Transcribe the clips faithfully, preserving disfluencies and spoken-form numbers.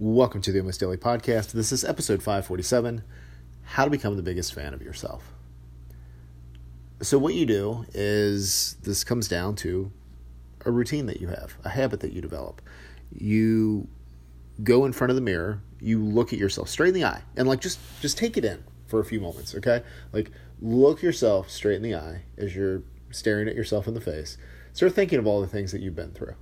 Welcome to the Almost Daily Podcast. This is episode five forty-seven, How to Become the Biggest Fan of Yourself. So what you do is, this comes down to a routine that you have, a habit that you develop. You go in front of the mirror, you look at yourself straight in the eye, and like just, just take it in for a few moments, okay? Like look yourself straight in the eye as you're staring at yourself in the face. Start thinking of all the things that you've been through.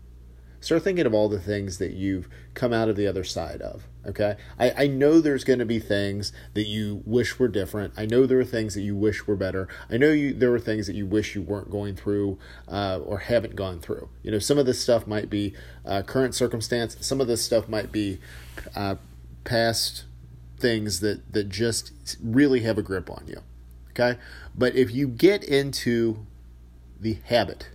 Start thinking of all the things that you've come out of the other side of, okay? I, I know there's going to be things that you wish were different. I know there are things that you wish were better. I know you there were things that you wish you weren't going through uh, or haven't gone through. You know, some of this stuff might be uh, current circumstance. Some of this stuff might be uh, past things that, that just really have a grip on you, okay? But if you get into the habit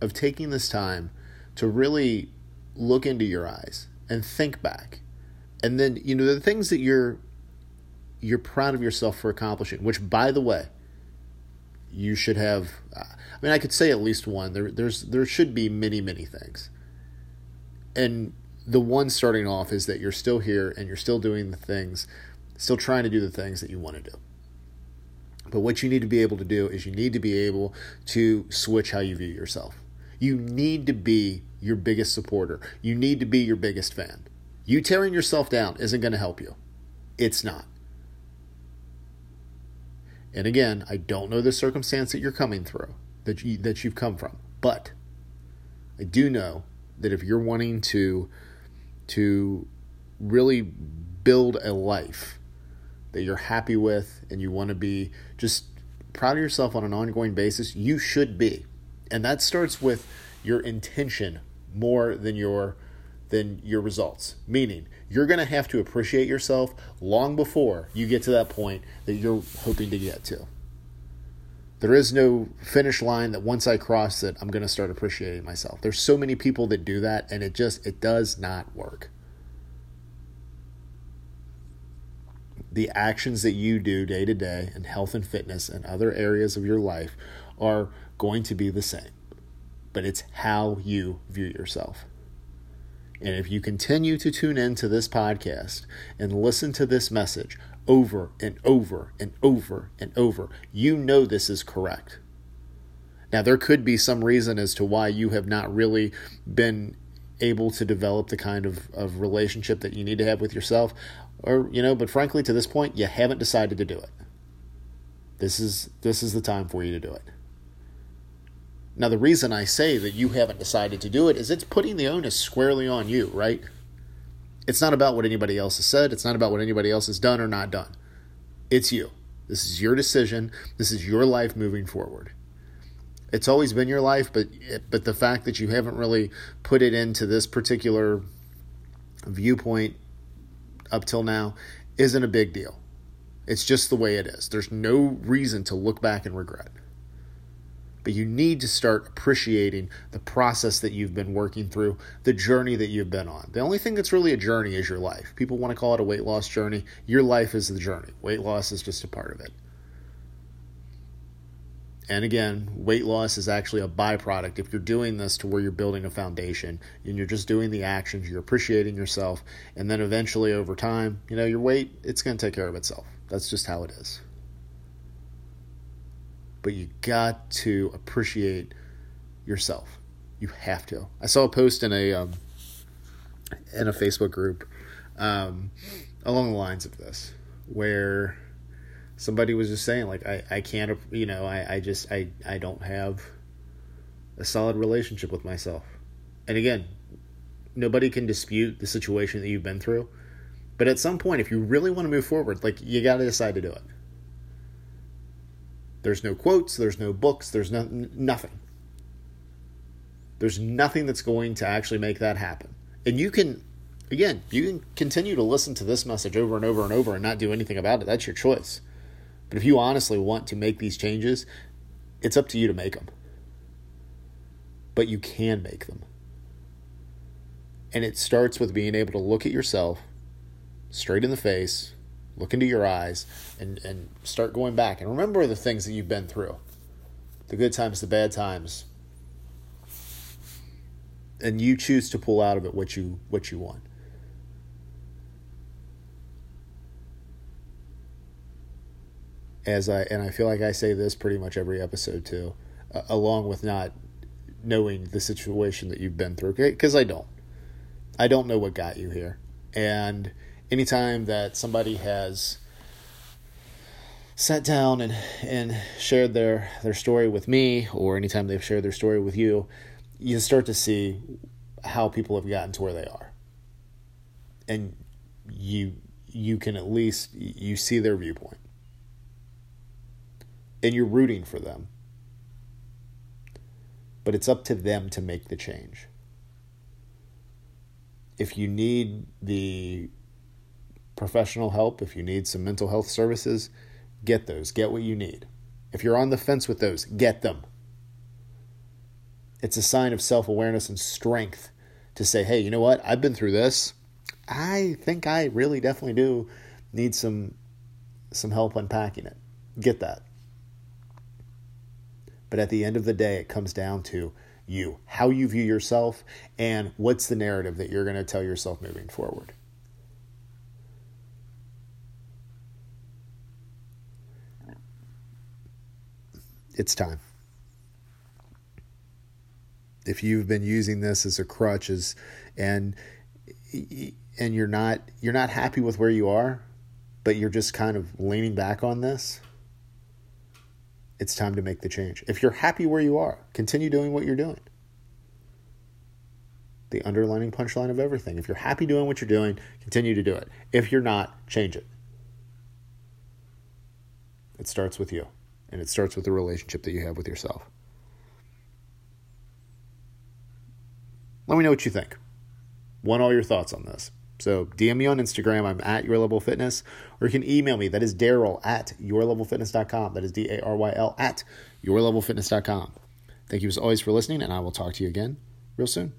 of taking this time to really look into your eyes and think back. And then, you know, the things that you're you're proud of yourself for accomplishing, which, by the way, you should have, uh, I mean, I could say at least one. There, there's, there should be many, many things. And the one starting off is that you're still here and you're still doing the things, still trying to do the things that you want to do. But what you need to be able to do is you need to be able to switch how you view yourself. You need to be your biggest supporter. You need to be your biggest fan. You tearing yourself down isn't going to help you. It's not. And again, I don't know the circumstance that you're coming through, that, you, that you've come from. But I do know that if you're wanting to, to really build a life that you're happy with and you want to be just proud of yourself on an ongoing basis, you should be. And that starts with your intention more than your than your results. Meaning, you're going to have to appreciate yourself long before you get to that point that you're hoping to get to. There is no finish line that once I cross it, I'm going to start appreciating myself. There's so many people that do that, and it just it does not work. The actions that you do day to day in health and fitness and other areas of your life are going to be the same, but it's how you view yourself. And if you continue to tune into this podcast and listen to this message over and over and over and over, you know this is correct. Now, there could be some reason as to why you have not really been able to develop the kind of, of relationship that you need to have with yourself, or, you know, but frankly, to this point, you haven't decided to do it. This is, this is the time for you to do it. Now, the reason I say that you haven't decided to do it is it's putting the onus squarely on you, right? It's not about what anybody else has said. It's not about what anybody else has done or not done. It's you. This is your decision. This is your life moving forward. It's always been your life, but but the fact that you haven't really put it into this particular viewpoint up till now isn't a big deal. It's just the way it is. There's no reason to look back and regret. But you need to start appreciating the process that you've been working through, the journey that you've been on. The only thing that's really a journey is your life. People want to call it a weight loss journey. Your life is the journey. Weight loss is just a part of it. And again, weight loss is actually a byproduct. If you're doing this to where you're building a foundation and you're just doing the actions, you're appreciating yourself, and then eventually over time, you know, your weight, it's going to take care of itself. That's just how it is. But you got to appreciate yourself. You have to. I saw a post in a um, in a Facebook group um, along the lines of this, where somebody was just saying, like, I, I can't, you know, I, I just, I, I don't have a solid relationship with myself. And again, nobody can dispute the situation that you've been through. But at some point, if you really want to move forward, like, you got to decide to do it. There's no quotes, there's no books, there's no, nothing. There's nothing that's going to actually make that happen. And you can, again, you can continue to listen to this message over and over and over and not do anything about it. That's your choice. But if you honestly want to make these changes, it's up to you to make them. But you can make them. And it starts with being able to look at yourself straight in the face, look into your eyes, and, and start going back. And remember the things that you've been through. The good times, the bad times. And you choose to pull out of it what you what you want. as I, and I feel like I say this pretty much every episode too, uh, along with not knowing the situation that you've been through, because I don't. I don't know what got you here. And anytime that somebody has sat down and, and shared their, their story with me, or anytime they've shared their story with you, you start to see how people have gotten to where they are. And you you can at least, you see their viewpoint. And you're rooting for them. But it's up to them to make the change. If you need the professional help, if you need some mental health services, get those. Get what you need. If you're on the fence with those, get them. It's a sign of self-awareness and strength to say, hey, you know what? I've been through this. I think I really definitely do need some some help unpacking it. Get that. But at the end of the day, it comes down to you, how you view yourself, and what's the narrative that you're going to tell yourself moving forward. It's time. If you've been using this as a crutch, as and and you're not you're not happy with where you are, but you're just kind of leaning back on this, it's time to make the change. If you're happy where you are, continue doing what you're doing. The underlining punchline of everything. If you're happy doing what you're doing, continue to do it. If you're not, change it. It starts with you. And it starts with the relationship that you have with yourself. Let me know what you think. Want all your thoughts on this. So D M me on Instagram. I'm at Your Level Fitness. Or you can email me. That is Daryl at your level fitness dot com. That is D A R Y L at your level fitness dot com. Thank you as always for listening. And I will talk to you again real soon.